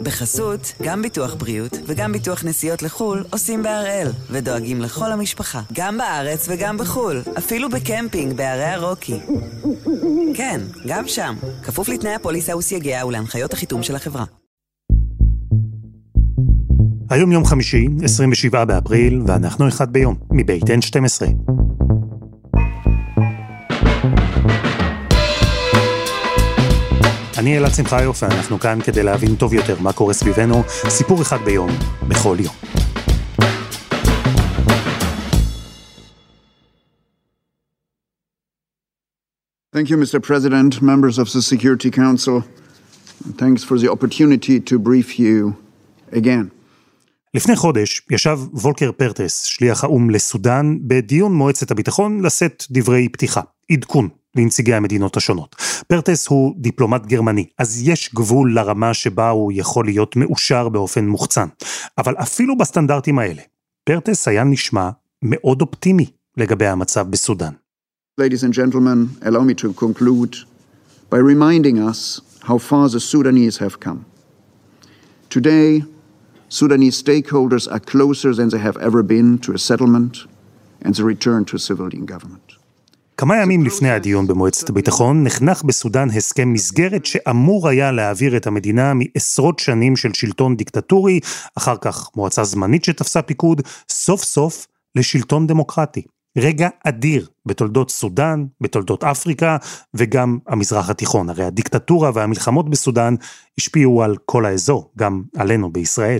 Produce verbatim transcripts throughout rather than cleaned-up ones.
בחסות, גם ביטוח בריאות וגם ביטוח נסיעות לחול עושים בהראל, ודואגים לכל המשפחה, גם בארץ וגם בחול, אפילו בקמפינג בערי הרוקי. כן, גם שם, כפוף לתנאי הפוליסה וסייגיה ולהנחיות החיתום של החברה. היום יום חמישי, עשרים ושבעה באפריל, ואנחנו אחד ביום, מבית אן שתים עשרה. אני אלעד צמחיוף, ואנחנו כאן כדי להבין טוב יותר מה קורה סביבנו, סיפור אחד ביום, בכל יום. Thank you, Mister President, members of the Security Council. Thanks for the opportunity to brief you again. לפני חודש ישב וולקר פרטס, שליח האום לסודן, בדיון מועצת הביטחון לשאת דברי פתיחה, עדכון לנציגי המדינות השונות. פרטס הוא דיפלומט גרמני, אז יש גבול לרמה שבה הוא יכול להיות מאושר באופן מוחצן. אבל אפילו בסטנדרטים האלה, פרטס היה נשמע מאוד אופטימי לגבי המצב בסודן. Ladies and gentlemen, allow me to conclude by reminding us how far the Sudanese have come. Today, Sudanese stakeholders are closer than they have ever been to a settlement and the return to civilian government. כמה ימים לפני הדיון במועצת הביטחון נחנך בסודן הסכם מסגרת שאמור היה להעביר את המדינה מעשרות שנים של שלטון דיקטטורי, אחר כך מועצה זמנית שתפסה פיקוד, סוף סוף לשלטון דמוקרטי. רגע אדיר בתולדות סודן, בתולדות אפריקה וגם המזרח התיכון. הרי הדיקטטורה והמלחמות בסודן השפיעו על כל האזור, גם עלינו בישראל.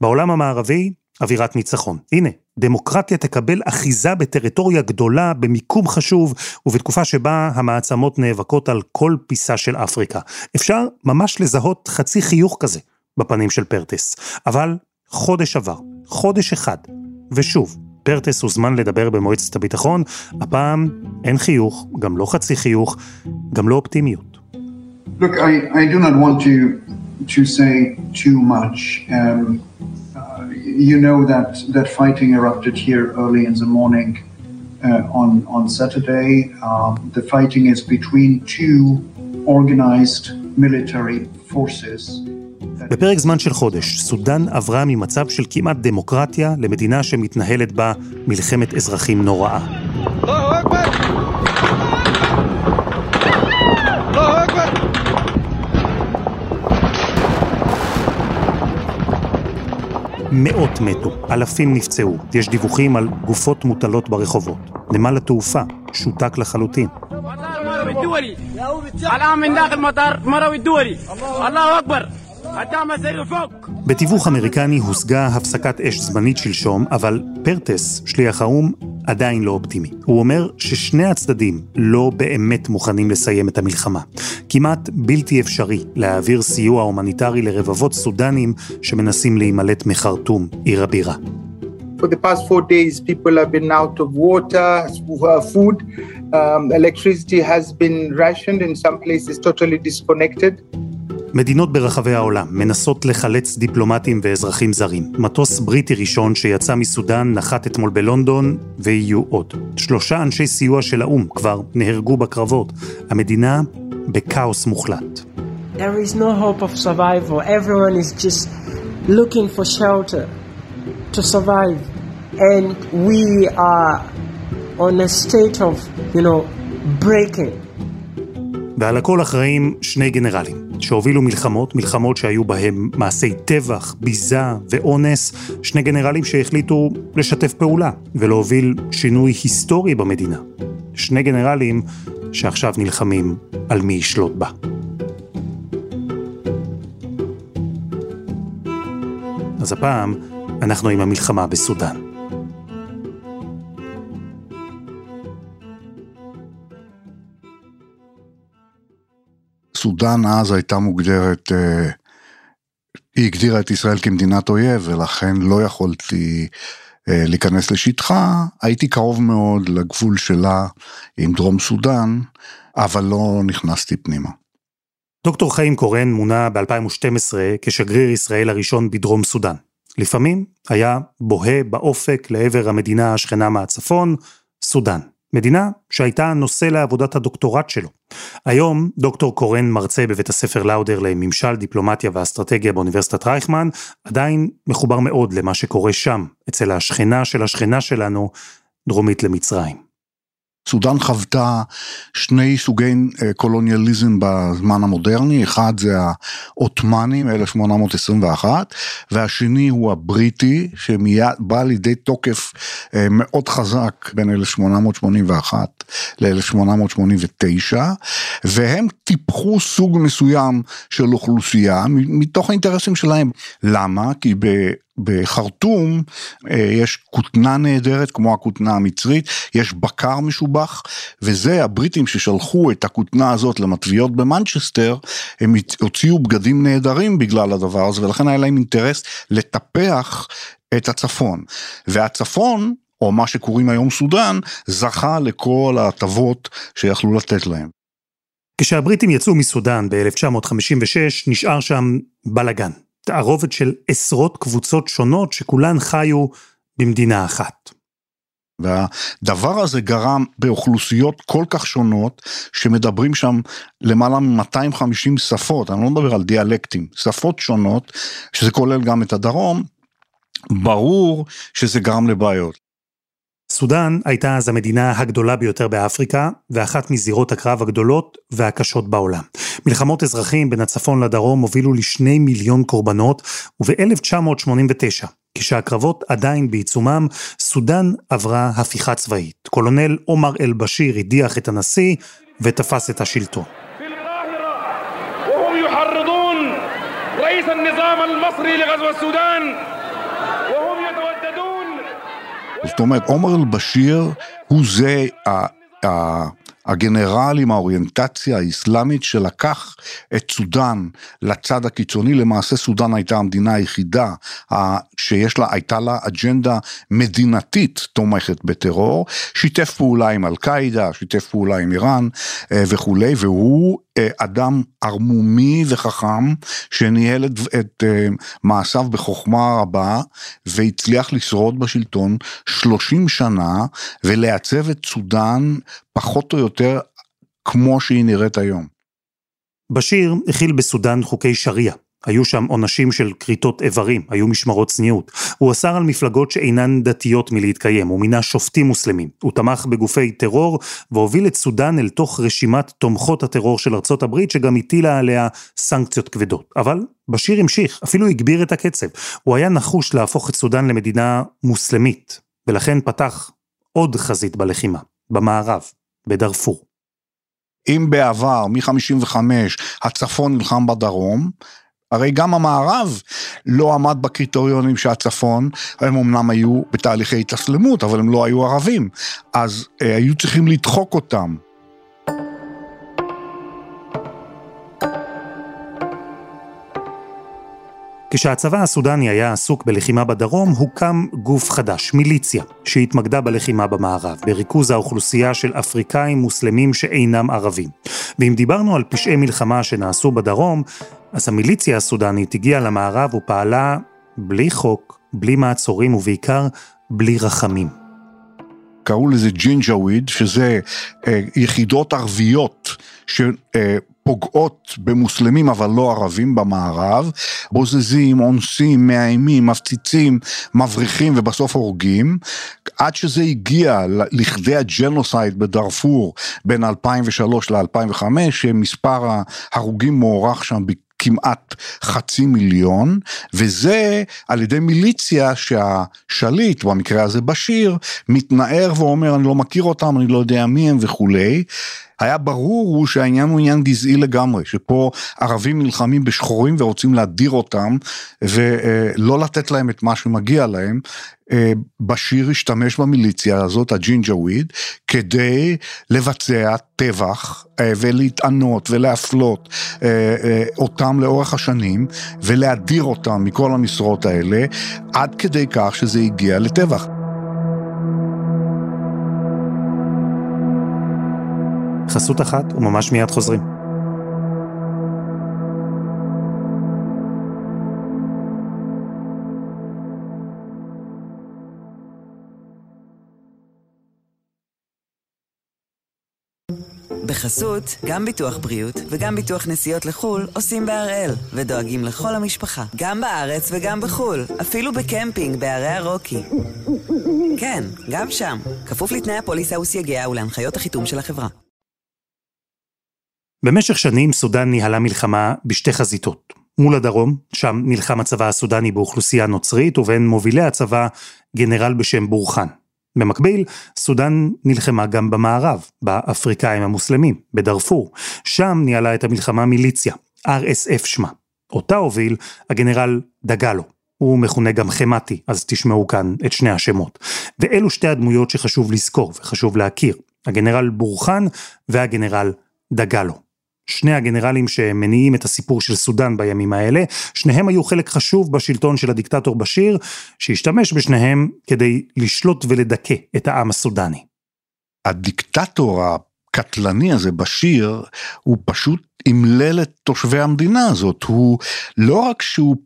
בעולם המערבי, אווירת ניצחון. הנה, דמוקרטיה תקבל אחיזה בטריטוריה גדולה, במיקום חשוב, ובתקופה שבה המעצמות נאבקות על כל פיסה של אפריקה. אפשר ממש לזהות חצי חיוך כזה בפנים של פרטס. אבל חודש עבר, חודש אחד, ושוב, פרטס הוזמן לדבר במועצת הביטחון, הפעם אין חיוך, גם לא חצי חיוך, גם לא אופטימיות. Look, I, I do not want to, to say too much. Um, you know that, that fighting erupted here early in the morning uh, on, on Saturday. Um, the fighting is between two organized military forces. בפרק זמן של חודש, סודן עברה ממצב של כמעט דמוקרטיה למדינה שמתנהלת בה מלחמת אזרחים נוראה. מאות מתו, אלפים נפצעו, יש דיווחים על גופות מוטלות ברחובות. נמל התעופה שותק לחלוטין. אללה אכבר. בתיווך אמריקני הושגה הפסקת אש זמנית שלשום, אבל פרטס, שליח האום, עדיין לא אופטימי. הוא אומר ששני הצדדים לא באמת מוכנים לסיים את המלחמה. כמעט בלתי אפשרי להעביר סיוע הומניטרי לרבבות סודנים שמנסים להימלט מחרטום, עיר הבירה. For the past four days, people have been out of water, food, um, electricity has been rationed, in some places totally disconnected. מדינות ברחבי העולם מנסות לחלץ דיפלומטים ואזרחים זרים. מטוס בריטי ראשון שיצא מסודן נחת אתמול בלונדון, ויהיו עוד. שלושה אנשי סיוע של האום כבר נהרגו בקרבות. המדינה בקאוס מוחלט. There is no hope of survival. Everyone is just looking for shelter to survive. And we are on a state of, you know, breaking. ועל הכל אחראים שני גנרלים. שהובילו מלחמות, מלחמות שהיו בהם מעשי טבח, ביזה ואונס, שני גנרלים שהחליטו לשתף פעולה ולהוביל שינוי היסטורי במדינה. שני גנרלים שעכשיו נלחמים על מי ישלוט בה. אז הפעם אנחנו עם המלחמה בסודן. סודן אז הייתה מוגדרת, היא הגדירה את ישראל כמדינת אויב, ולכן לא יכולתי להיכנס לשטחה, הייתי קרוב מאוד לגבול שלה עם דרום סודן, אבל לא נכנסתי פנימה. דוקטור חיים קורן מונה ב-אלפיים ושתים עשרה כשגריר ישראל הראשון בדרום סודן. לפעמים היה בוהה באופק לעבר המדינה השכנה מהצפון, סודן. מדינה שהייתה נושא לעבודת הדוקטורט שלו. היום דוקטור קורן מרצה בבית הספר לאודר לממשל, דיפלומטיה ואסטרטגיה באוניברסיטת רייכמן, עדיין מחובר מאוד למה שקורה שם, אצל השכנה של השכנה שלנו, דרומית למצרים. סודן חוותה שני סוגי קולוניאליזם בזמן המודרני, אחד זה העות'מאנים, אלף שמונה מאות עשרים ואחת, והשני הוא הבריטי, שבא לידי תוקף מאוד חזק בין אלף שמונה מאות שמונים ואחת ל-אלף שמונה מאות שמונים ותשע, והם טיפחו סוג מסוים של אוכלוסייה, מתוך האינטרסים שלהם. למה? כי ב... בחרטום יש כותנה נהדרת כמו הכותנה המצרית, יש בקר משובח, וזה הבריטים ששלחו את הכותנה הזאת למטביות במנצ'סטר, הם הוציאו בגדים נהדרים בגלל הדבר הזה, ולכן היה להם אינטרס לטפח את הצפון, והצפון, או מה שקוראים היום סודן, זכה לכל ההטבות שיכלו לתת להם. כשהבריטים יצאו מסודן ב-אלף תשע מאות חמישים ושש, נשאר שם בלגן. תערובת של עשרות קבוצות שונות שכולן חיו במדינה אחת. והדבר הזה גרם באוכלוסיות כל כך שונות, שמדברים שם למעלה מ-מאתיים וחמישים שפות, אני לא מדבר על דיאלקטים, שפות שונות, שזה כולל גם את הדרום, ברור שזה גרם לבעיות. סודן הייתה אז המדינה הגדולה ביותר באפריקה, ואחת מזירות הקרב הגדולות והקשות בעולם. מלחמות אזרחים בין הצפון לדרום הובילו לשני מיליון קורבנות, וב-אלף תשע מאות שמונים ותשע, כשהקרבות עדיין בעיצומם, סודן עברה הפיכה צבאית. קולונל עומר אל-בשיר הדיח את הנשיא ותפס את השלטון. והם יחרדון ראיס הנזם המصرי לגזו סודן. זאת אומרת, עומר אל-בשיר הוא זה הגנרל עם האוריינטציה האסלאמית שלקח את סודן לצד הקיצוני. למעשה סודן הייתה המדינה היחידה שיש לה, הייתה לה אג'נדה מדינתית תומכת בטרור, שיתף פעולה עם אל-קאידה, שיתף פעולה עם איראן וכו', והוא אדם ערמומי וחכם שניהל את מעשיו בחוכמה רבה, והצליח לשרוד בשלטון שלושים שנה ולעצב את סודן פחות או יותר כמו שהיא נראית היום. בשיר הכיל בסודן חוקי שריעה, היו שם עונשים של קריטות איברים, היו משמרות צניעות. הוא אסר על מפלגות שאינן דתיות מלהתקיים, הוא מינה שופטים מוסלמים, הוא תמך בגופי טרור, והוביל את סודן אל תוך רשימת תומכות הטרור של ארצות הברית, שגם הטילה עליה סנקציות כבדות. אבל בשיר המשיך, אפילו הגביר את הקצב, הוא היה נחוש להפוך את סודן למדינה מוסלמית, ולכן פתח עוד חזית בלחימה, במערב, בדרפור. אם בעבר, מ-חמישים וחמש, הצפון נלחם בדרום, הרי גם המערב לא עמד בקריטריונים שהצפון, הם אמנם היו בתהליכי התאסלמות, אבל הם לא היו ערבים, אז היו צריכים לדחוק אותם. כשהצבא הסודני היה עסוק בלחימה בדרום, הוקם גוף חדש, מיליציה, שהתמקדה בלחימה במערב, בריכוז האוכלוסייה של אפריקאים מוסלמים שאינם ערבים. ואם דיברנו על פשעי מלחמה שנעשו בדרום, אז המיליציה הסודנית הגיעה למערב ופעלה בלי חוק, בלי מעצורים ובעיקר בלי רחמים. קראו לזה ג'ינג'אוויד, שזה אה, יחידות ערביות שפוגעות במוסלמים אבל לא ערבים במערב, בוזזים, אונסים, מאיימים, מפציצים, מבריחים ובסוף הורגים, עד שזה הגיע לכדי הג'נוסייד בדרפור בין אלפיים ושלוש ל-אלפיים וחמש, שמספר ההרוגים מוערך שם בקרב, כמעט חצי מיליון, וזה על ידי מיליציה שהשליט, במקרה הזה בשיר, מתנער ואומר, אני לא מכיר אותם, אני לא יודע מי הם וכו'. היה ברור הוא שהעניין הוא עניין גזעי לגמרי, שפה ערבים נלחמים בשחורים ורוצים להדיר אותם, ולא לתת להם את מה שמגיע להם. בשיר השתמש במיליציה הזאת, הג'ינג'אוויד, כדי לבצע טבח, ולהתענות ולהפלות אותם לאורך השנים, ולהדיר אותם מכל המשרות האלה, עד כדי כך שזה הגיע לטבח. חסות אחת וממש מיד חוזרים. בחסות, גם ביטוח בריאות וגם ביטוח נסיעות לחול עושים בהראל, ודואגים לכל המשפחה, גם בארץ וגם בחול, אפילו בקמפינג בערי הרוקי. כן, גם שם, כפוף לתנאי הפוליסה וסייגיה ולהנחיות החיתום של החברה. במשך שנים סודן ניהלה מלחמה בשתי חזיתות. מול הדרום, שם נלחם הצבא הסודני באוכלוסייה נוצרית, ובין מובילי הצבא גנרל בשם בורחן. במקביל, סודן נלחמה גם במערב, באפריקאים המוסלמים, בדרפור. שם ניהלה את המלחמה מיליציה, אר אס אף שמה. אותה הוביל הגנרל דגלו. הוא מכונה גם חמאטי, אז תשמעו כאן את שני השמות. ואלו שתי הדמויות שחשוב לזכור וחשוב להכיר, הגנרל בורחן והגנרל דגלו. שני הגנרלים שמניעים את הסיפור של סודן בימים האלה, שניהם היו חלק חשוב בשלטון של הדיקטטור בשיר, שהשתמש בשניהם כדי לשלוט ולדכא את העם הסודני. הדיקטטור הקטלני הזה בשיר, הוא פשוט המלל את תושבי המדינה הזאת, הוא לא רק שהוא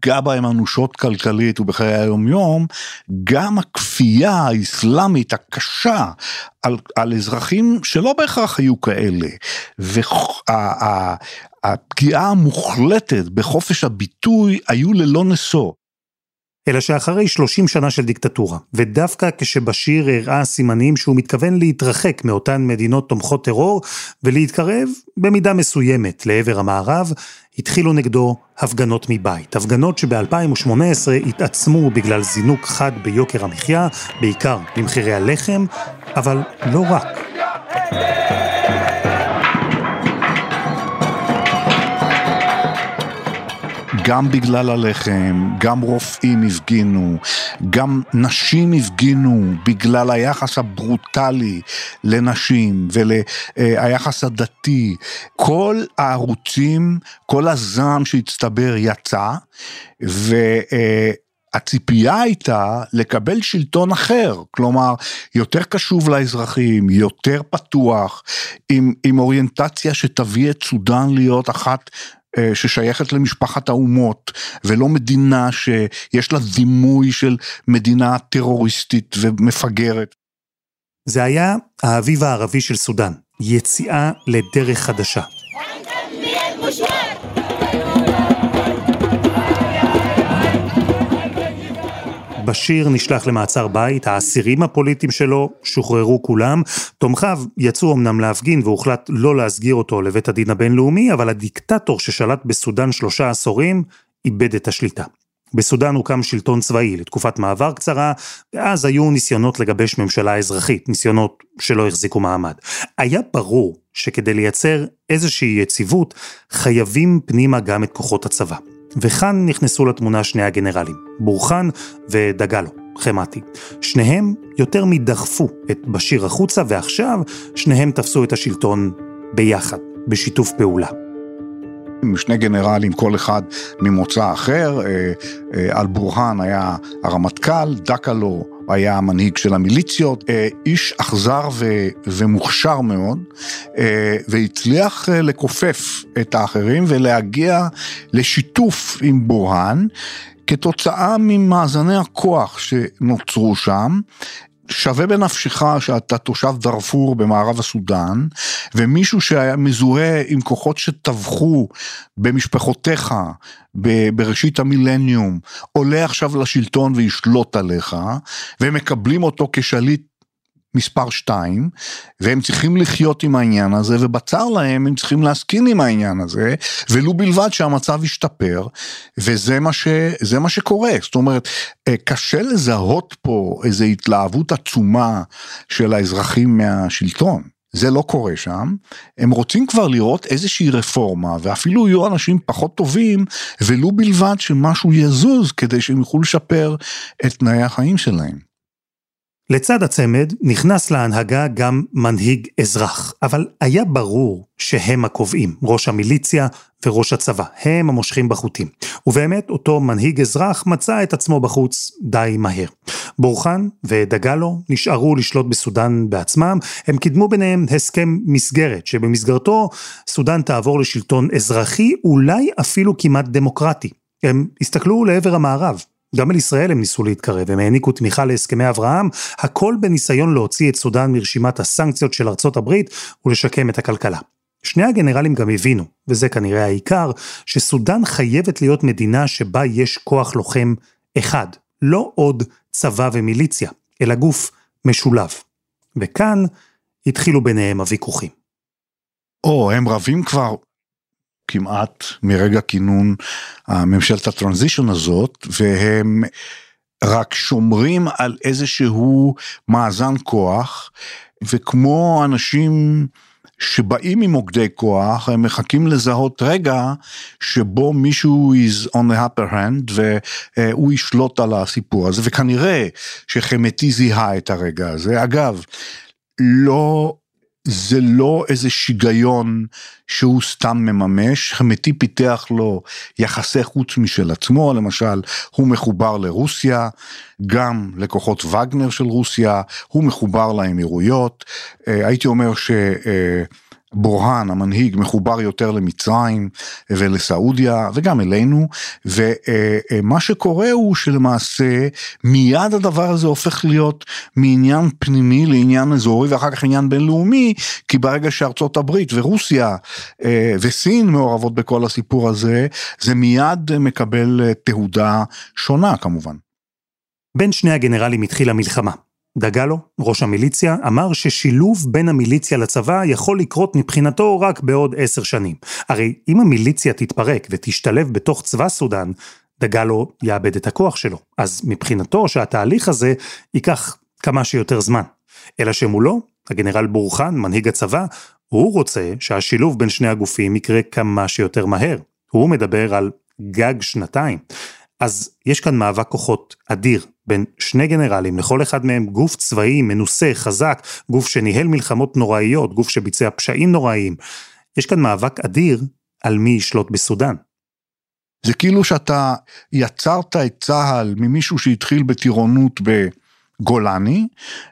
פגע בהם אנושות כלכלית ובחיי היום יום, גם הכפייה האסלאמית הקשה על, על אזרחים שלא בהכרח היו כאלה, והפגיעה המוחלטת בחופש הביטוי היו ללא נסו. אלא שאחרי שלושים שנה של דיקטטורה, ודווקא כשבשיר הראה סימנים שהוא מתכוון להתרחק מאותן מדינות תומכות טרור, ולהתקרב במידה מסוימת לעבר המערב, התחילו נגדו הפגנות מבית. הפגנות שב-אלפיים ושמונה עשרה התעצמו בגלל זינוק חד ביוקר המחיה, בעיקר במחירי הלחם, אבל לא רק. גם בגלל הלחם, גם רופאים הפגינו, גם נשים הפגינו בגלל היחס הברוטלי לנשים וליחס הדתי. כל הערוצים, כל הזעם שהצטבר יצא, והציפייה הייתה לקבל שלטון אחר, כלומר יותר קשוב לאזרחים, יותר פתוח, עם, עם אוריינטציה שתביא את סודן להיות אחת ששייכת למשפחת האומות, ולא מדינה שיש לה דימוי של מדינה טרוריסטית ומפגרת. זה היה האביב הערבי של סודן, יציאה לדרך חדשה. בשיר נשלח למעצר בית, האסירים הפוליטיים שלו שוחררו כולם, תומכיו יצאו אמנם להפגין והוחלט לא להסגיר אותו לבית הדין הבינלאומי, אבל הדיקטטור ששלט בסודן שלושה עשורים איבד את השליטה. בסודן הוקם שלטון צבאי לתקופת מעבר קצרה, ואז היו ניסיונות לגבש ממשלה אזרחית, ניסיונות שלא החזיקו מעמד. היה ברור שכדי לייצר איזושהי יציבות, חייבים פנימה גם את כוחות הצבא. וכאן נכנסו לתמונה שני הגנרלים, בורחן ודגלו, חמאטי. שניהם יותר מדחפו את בשיר החוצה, ועכשיו שניהם תפסו את השלטון ביחד, בשיתוף פעולה. שני גנרלים, כל אחד ממוצא אחר, אל בורחן היה הרמטכ"ל, דגלו היה המנהיג של המיליציות, איש אכזר ו- ומוכשר מאוד, והצליח לקופף את האחרים ולהגיע לשיתוף עם בורהן, כתוצאה ממאזני הכוח שנוצרו שם. שווה בנפשך שאתה תושב דרפור במערב הסודן, ומישהו שהיה מזוהה עם כוחות שטבחו במשפחותיך בראשית המילניום, עולה עכשיו לשלטון וישלוט עליך, והם מקבלים אותו כשליט מספר שתיים, והם צריכים לחיות עם העניין הזה, ובצר להם הם צריכים להסכין עם העניין הזה, ולו בלבד שהמצב ישתפר, וזה מה, ש, זה מה שקורה. זאת אומרת, קשה לזהות פה איזו התלהבות עצומה של האזרחים מהשלטון. זה לא קורה שם, הם רוצים כבר לראות איזושהי רפורמה, ואפילו יהיו אנשים פחות טובים, ולו בלבד שמשהו יזוז, כדי שהם יוכלו לשפר את תנאי החיים שלהם. לצד הצמד נכנס להנהגה גם מנהיג אזרח, אבל היה ברור שהם הקובעים, ראש המיליציה וראש הצבא, הם המושכים בחוטים. ובאמת אותו מנהיג אזרח מצא את עצמו בחוץ די מהר. בורחן ודגלו נשארו לשלוט בסודן בעצמם, הם קידמו ביניהם הסכם מסגרת, שבמסגרתו סודן תעבור לשלטון אזרחי, אולי אפילו כמעט דמוקרטי. הם הסתכלו לעבר המערב. גם אל ישראל הם ניסו להתקרב, הם העניקו תמיכה להסכמי אברהם, הכל בניסיון להוציא את סודן מרשימת הסנקציות של ארצות הברית ולשקם את הכלכלה. שני הגנרלים גם הבינו, וזה כנראה העיקר, שסודן חייבת להיות מדינה שבה יש כוח לוחם אחד, לא עוד צבא ומיליציה, אלא גוף משולב. וכאן התחילו ביניהם הוויכוחים. או, הם רבים כבר כמעט מרגע כינון הממשלת הטרנזישון הזאת, והם רק שומרים על איזשהו מאזן כוח, וכמו אנשים שבאים ממוקדי כוח, הם מחכים לזהות רגע שבו מישהו is on the upper hand, והוא ישלוט על הסיפור הזה, וכנראה שחמתי זיהה את הרגע הזה. אגב, לא, זה לא איזה שיגיון שהוא סתם מממש, חמתי פיתח לו יחסי חוץ משל עצמו, למשל, הוא מחובר לרוסיה, גם לכוחות וגנר של רוסיה, הוא מחובר לאמירויות, הייתי אומר שבורהאן, המנהיג, מחובר יותר למצרים ולסעודיה, וגם אלינו, ומה שקורה הוא שלמעשה, מיד הדבר הזה הופך להיות מעניין פנימי לעניין אזורי, ואחר כך עניין בינלאומי, כי ברגע שארצות הברית ורוסיה וסין מעורבות בכל הסיפור הזה, זה מיד מקבל תהודה שונה כמובן. בין שני הגנרלים התחילה מלחמה. דגלו, ראש המיליציה, אמר ששילוב בין המיליציה לצבא יכול לקרות מבחינתו רק בעוד עשר שנים. הרי אם המיליציה תתפרק ותשתלב בתוך צבא סודן, דגלו יאבד את הכוח שלו. אז מבחינתו שהתהליך הזה ייקח כמה שיותר זמן. אלא שמולו, הגנרל בורחן, מנהיג הצבא, הוא רוצה שהשילוב בין שני הגופים יקרה כמה שיותר מהר. הוא מדבר על גג שנתיים. אז יש כאן מאבק כוחות אדיר בין שני גנרלים, לכל אחד מהם גוף צבאי, מנוסה, חזק, גוף שניהל מלחמות נוראיות, גוף שביצע פשעים נוראיים. יש כאן מאבק אדיר על מי ישלוט בסודן. זה כאילו שאתה יצרת את צהל ממישהו שהתחיל בטירונות בגולני,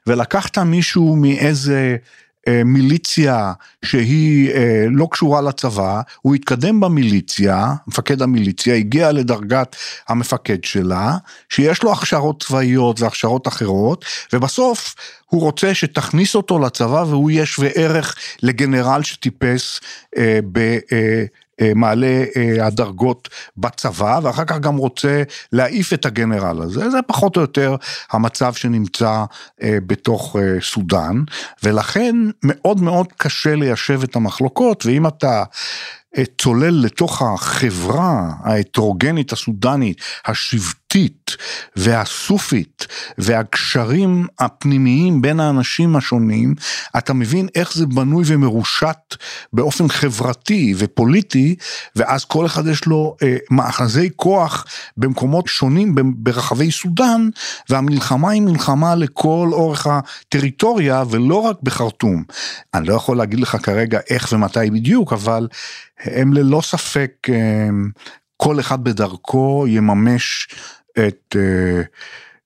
ולקחת מישהו מאיזה מיליציה שהיא לא קשורה לצבא, הוא התקדם במיליציה, מפקד המיליציה, הגיע לדרגת המפקד שלה, שיש לו הכשרות צבאיות והכשרות אחרות, ובסוף הוא רוצה שתכניס אותו לצבא, והוא יש שווה ערך לגנרל שטיפס במעלה הדרגות בצבא, ואחר כך גם רוצה להעיף את הגנרל הזה. זה פחות או יותר המצב שנמצא בתוך סודן, ולכן מאוד מאוד קשה ליישב את המחלוקות, ואם אתה צולל לתוך החברה ההטרוגנית הסודנית, השבטית והסופית, והקשרים הפנימיים בין האנשים השונים, אתה מבין איך זה בנוי ומרושת באופן חברתי ופוליטי, ואז כל אחד יש לו אה, מאחזי כוח במקומות שונים ברחבי סודן, והמלחמה היא מלחמה לכל אורך הטריטוריה, ולא רק בחרטום. אני לא יכול להגיד לך כרגע איך ומתי בדיוק, אבל הם ללא ספק, כל אחד בדרכו יממש את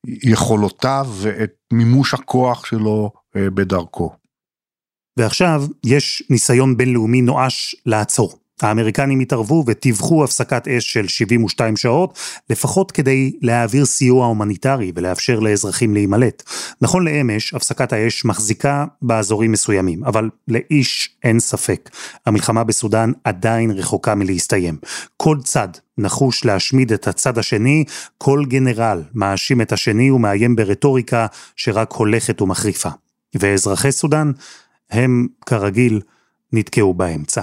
יכולותיו ואת מימוש הכוח שלו בדרכו. ועכשיו יש ניסיון בינלאומי נואש לעצור. האמריקנים התערבו וטיווחו הפסקת אש של שבעים ושתיים שעות, לפחות כדי להעביר סיוע הומניטרי ולאפשר לאזרחים להימלט. נכון לאמש, הפסקת האש מחזיקה באזורים מסוימים, אבל לאיש אין ספק. המלחמה בסודן עדיין רחוקה מלהסתיים. כל צד נחוש להשמיד את הצד השני, כל גנרל מאשים את השני ומאיים ברטוריקה שרק הולכת ומחריפה. ואזרחי סודן, הם כרגיל נתקעו באמצע.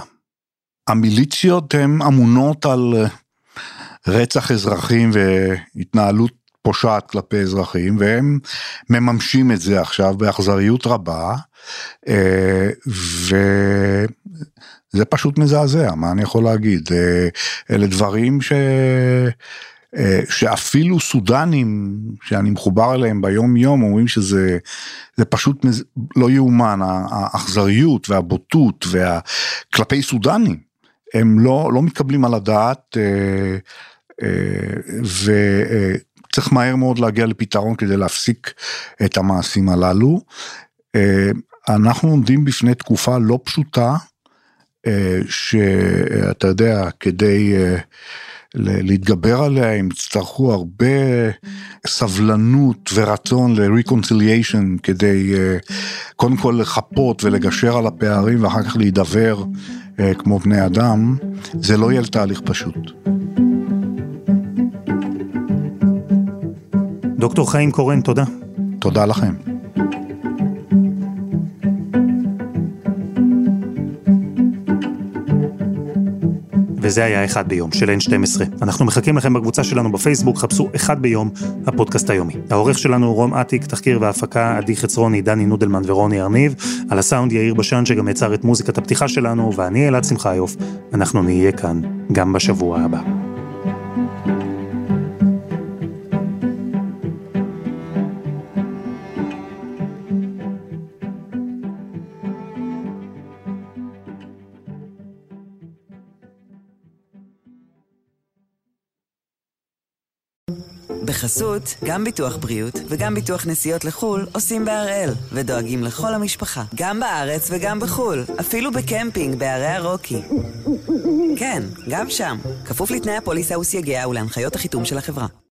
המיליציות הן אמונות על רצח אזרחים והתנהלות פושעת כלפי אזרחים, והם מממשים את זה עכשיו באכזריות רבה, וזה פשוט מזעזע, מה אני יכול להגיד? אלה דברים ש... שאפילו סודנים שאני מחובר אליהם ביום יום אומרים שזה זה פשוט לא יאומן, האכזריות והבוטות וכלפי סודנים הם לא, לא מתקבלים על הדעת, וצריך מהר מאוד להגיע לפתרון כדי להפסיק את המעשים הללו. אנחנו עומדים בפני תקופה לא פשוטה, שאתה יודע, כדי להתגבר עליה, הם יצטרכו הרבה סבלנות ורצון ל-reconciliation, כדי קודם כל לחפות ולגשר על הפערים, ואחר כך להידבר כמו בני אדם. זה לא יהיה תהליך פשוט. דוקטור חיים קורן, תודה. תודה לכם. וזה היה אחד ביום של N שתים עשרה. אנחנו מחכים לכם בקבוצה שלנו בפייסבוק, חפשו אחד ביום, הפודקאסט היומי. העורך שלנו רום עתיק, תחקיר וההפקה עדי חצרוני, דני נודלמן ורוני ארניב, על הסאונד יאיר בשן שגם יצר את מוזיקת הפתיחה שלנו, ואני אלעד שמחיוף, אנחנו נהיה כאן גם בשבוע הבא. בחסות, גם ביטוח בריאות וגם ביטוח נסיעות לחול עושים בהראל, ודואגים לכל המשפחה, גם בארץ וגם בחול, אפילו בקמפינג בערי הרוקי. כן, גם שם, כפוף לתנאי הפוליסה וסייגיה ולהנחיות החיתום של החברה.